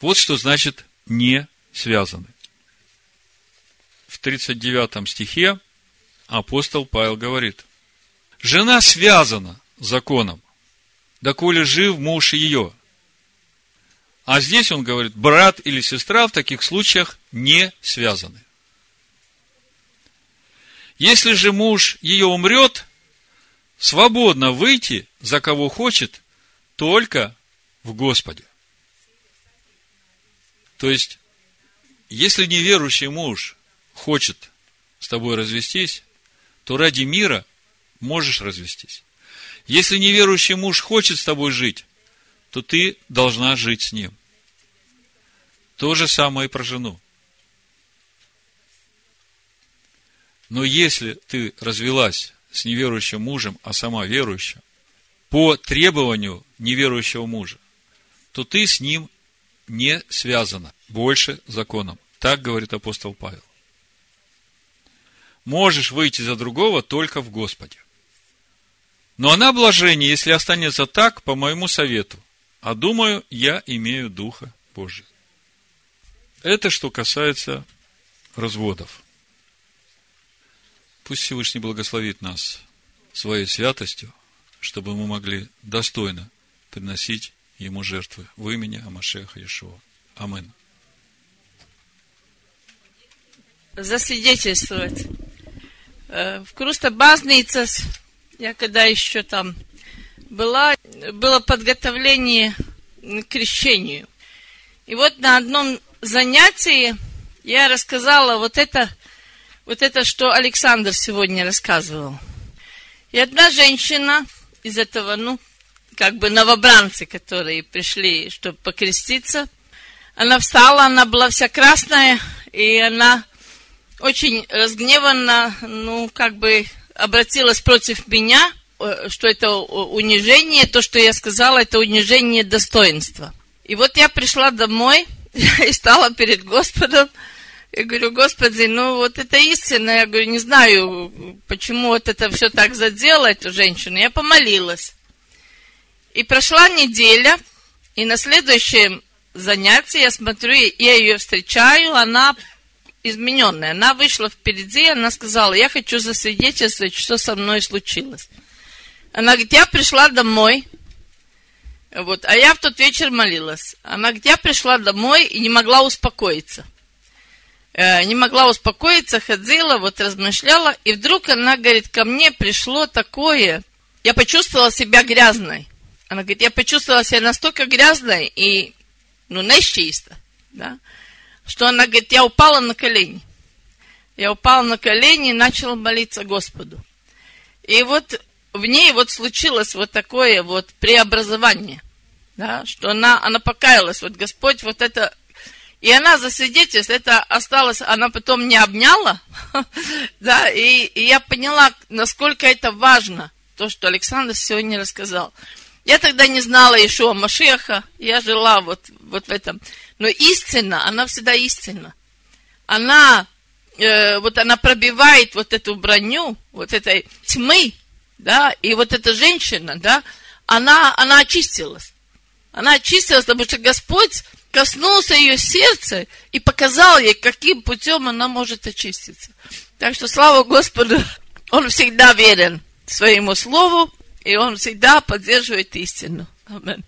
Вот что значит «не связаны». В 39 стихе апостол Павел говорит, «Жена связана законом, доколе жив муж ее. А здесь он говорит, брат или сестра в таких случаях не связаны. Если же муж ее умрет, свободно выйти за кого хочет, только в Господе. То есть, если неверующий муж хочет с тобой развестись, то ради мира можешь развестись. Если неверующий муж хочет с тобой жить, то ты должна жить с ним. То же самое и про жену. Но если ты развелась с неверующим мужем, а сама верующая, по требованию неверующего мужа, то ты с ним не связана больше законом. Так говорит апостол Павел. Можешь выйти за другого только в Господе. Но она блаженнее, если останется так, по моему совету. А думаю, я имею Духа Божия. Это что касается разводов. Пусть Всевышний благословит нас своей святостью, чтобы мы могли достойно приносить Ему жертвы в имени Амашеха Иешуа. Амин. Засвидетельствовать. Просто базница, я когда еще там была, было подготовление к крещению. И вот на одном занятии я рассказала вот это, что Александр сегодня рассказывал. И одна женщина из этого, новобранцы, которые пришли, чтобы покреститься, она встала, она была вся красная, и она очень разгневанно, обратилась против меня, что это унижение, то, что я сказала, это унижение достоинства. И вот я пришла домой и стала перед Господом, я говорю, Господи, это истина, я говорю, не знаю, почему это все так задело, эту женщину, я помолилась. И прошла неделя, и на следующем занятии я смотрю, я ее встречаю, она измененная. Она вышла впереди, она сказала, я хочу засвидетельствовать, что со мной случилось. Она говорит, я пришла домой, а я в тот вечер молилась. Она говорит, я пришла домой и не могла успокоиться. Ходила, размышляла, и вдруг она говорит, ко мне пришло такое, я почувствовала себя грязной. Она говорит, я почувствовала себя настолько грязной и, нечисто, да, что она говорит, я упала на колени. Я упала на колени и начала молиться Господу. И в ней случилось такое преобразование, да, что она покаялась, Господь, это... И она засвидетельствовала, это осталось, она потом меня обняла, да, и я поняла, насколько это важно, то, что Александр сегодня рассказал. Я тогда не знала Иешуа ха-Машиаха, я жила в этом. Но истина, она всегда истина. Она, она пробивает эту броню, этой тьмы, да, и эта женщина, да, она очистилась. Она очистилась, потому что Господь коснулся ее сердца и показал ей, каким путем она может очиститься. Так что, слава Господу, Он всегда верен своему слову. И Он всегда поддерживает истину. Амин.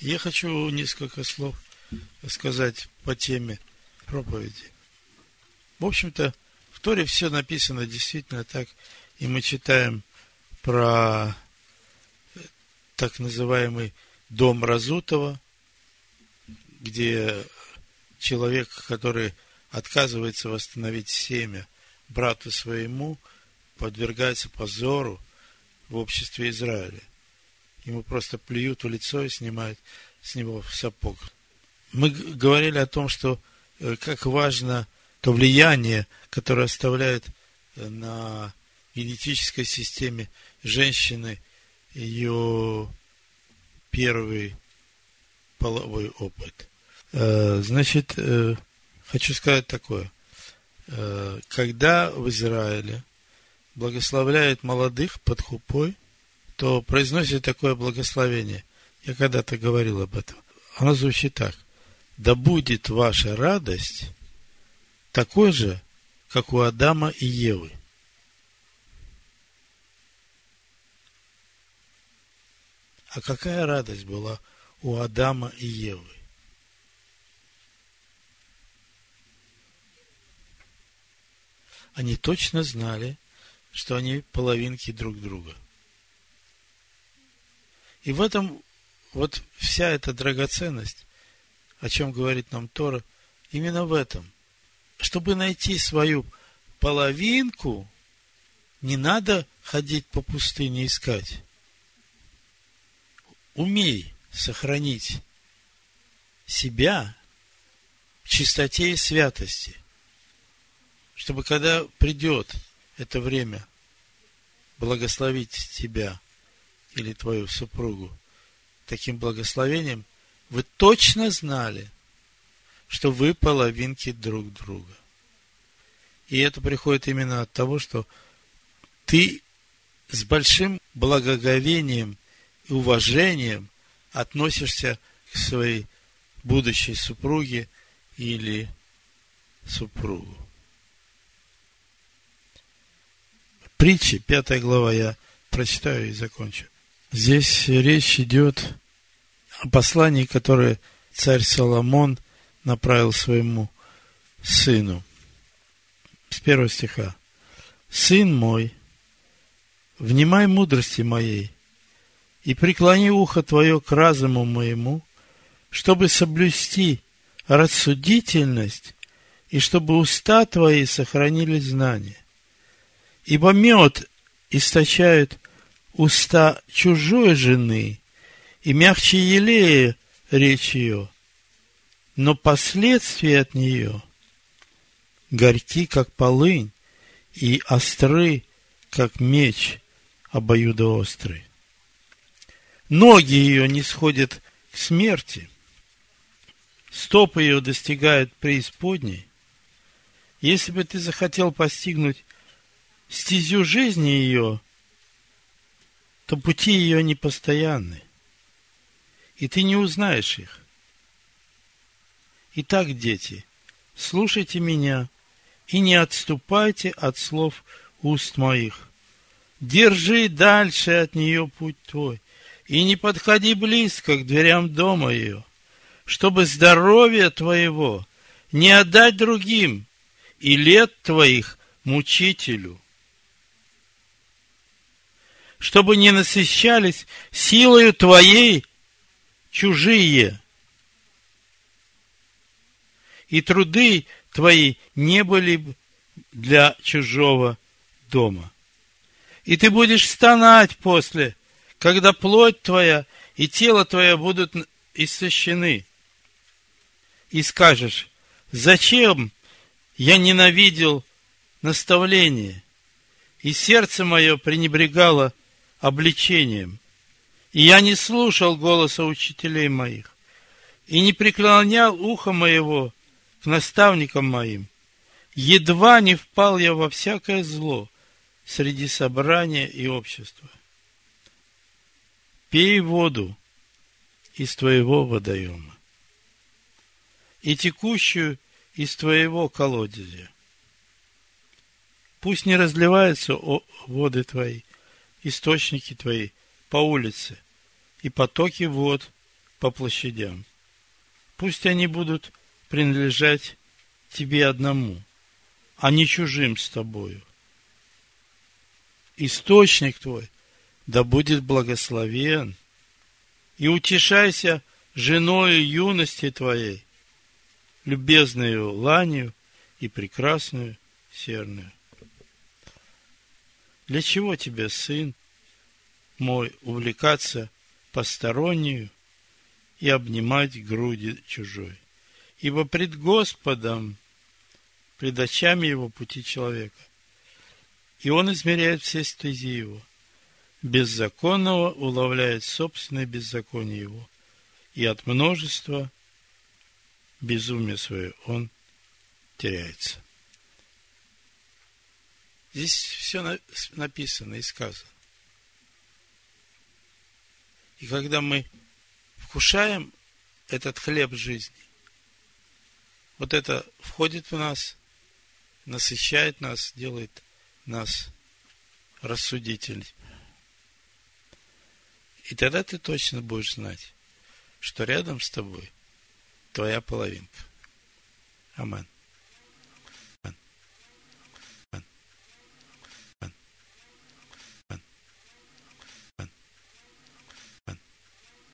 Я хочу несколько слов сказать по теме проповеди. В общем-то, в Торе все написано действительно так. И мы читаем про так называемый дом Разутова, где человек, который отказывается восстановить семя брату своему, подвергается позору в обществе Израиля. Ему просто плюют в лицо и снимают с него в сапог. Мы говорили о том, что как важно то влияние, которое оставляет на генетической системе женщины ее первый половой опыт. Значит, хочу сказать такое. Когда в Израиле благословляют молодых под хупой, то произносит такое благословение. Я когда-то говорил об этом. Оно звучит так. Да будет ваша радость такой же, как у Адама и Евы. А какая радость была у Адама и Евы? Они точно знали, что они половинки друг друга. И в этом вот вся эта драгоценность, о чем говорит нам Тора, именно в этом. Чтобы найти свою половинку, не надо ходить по пустыне искать. Умей сохранить себя в чистоте и святости, чтобы когда придет это время благословить тебя или твою супругу таким благословением, вы точно знали, что вы половинки друг друга. И это приходит именно от того, что ты с большим благоговением и уважением относишься к своей будущей супруге или супругу. Притчи, 5 глава, я прочитаю и закончу. Здесь речь идет о послании, которое царь Соломон направил своему сыну. С 1 стиха. «Сын мой, внимай мудрости моей, и преклони ухо твое к разуму моему, чтобы соблюсти рассудительность, и чтобы уста твои сохранили знание. Ибо мед источают уста чужой жены, и мягче елея речь ее, но последствия от нее горьки, как полынь, и остры, как меч обоюдоострый. Ноги ее не сходят к смерти, стопы ее достигают преисподней. Если бы ты захотел постигнуть стезю жизни ее, то пути ее непостоянны, и ты не узнаешь их. Итак, дети, слушайте меня и не отступайте от слов уст моих. Держи дальше от нее путь твой, и не подходи близко к дверям дома ее, чтобы здоровье твоего не отдать другим и лет твоих мучителю, чтобы не насыщались силою твоей чужие, и труды твои не были для чужого дома. И ты будешь стонать после, когда плоть твоя и тело твое будут истощены. И скажешь: зачем я ненавидел наставление, и сердце мое пренебрегало обличением, и я не слушал голоса учителей моих, и не преклонял ухо моего к наставникам моим. Едва не впал я во всякое зло среди собрания и общества. Пей воду из твоего водоема и текущую из твоего колодезя. Пусть не разливаются воды твои, источники твои по улице и потоки вод по площадям. Пусть они будут принадлежать тебе одному, а не чужим с тобою. Источник твой да будет благословен, и утешайся женою юности твоей, любезною ланью и прекрасную серную. Для чего тебе, сын мой, увлекаться постороннюю и обнимать груди чужой? Ибо пред Господом, пред очами его пути человека, и он измеряет все стези его. Беззаконного уловляет собственное беззаконие его, и от множества безумия свое он теряется. Здесь все написано и сказано. И когда мы вкушаем этот хлеб жизни, вот это входит в нас, насыщает нас, делает нас рассудительными. И тогда ты точно будешь знать, что рядом с тобой твоя половинка. Аминь.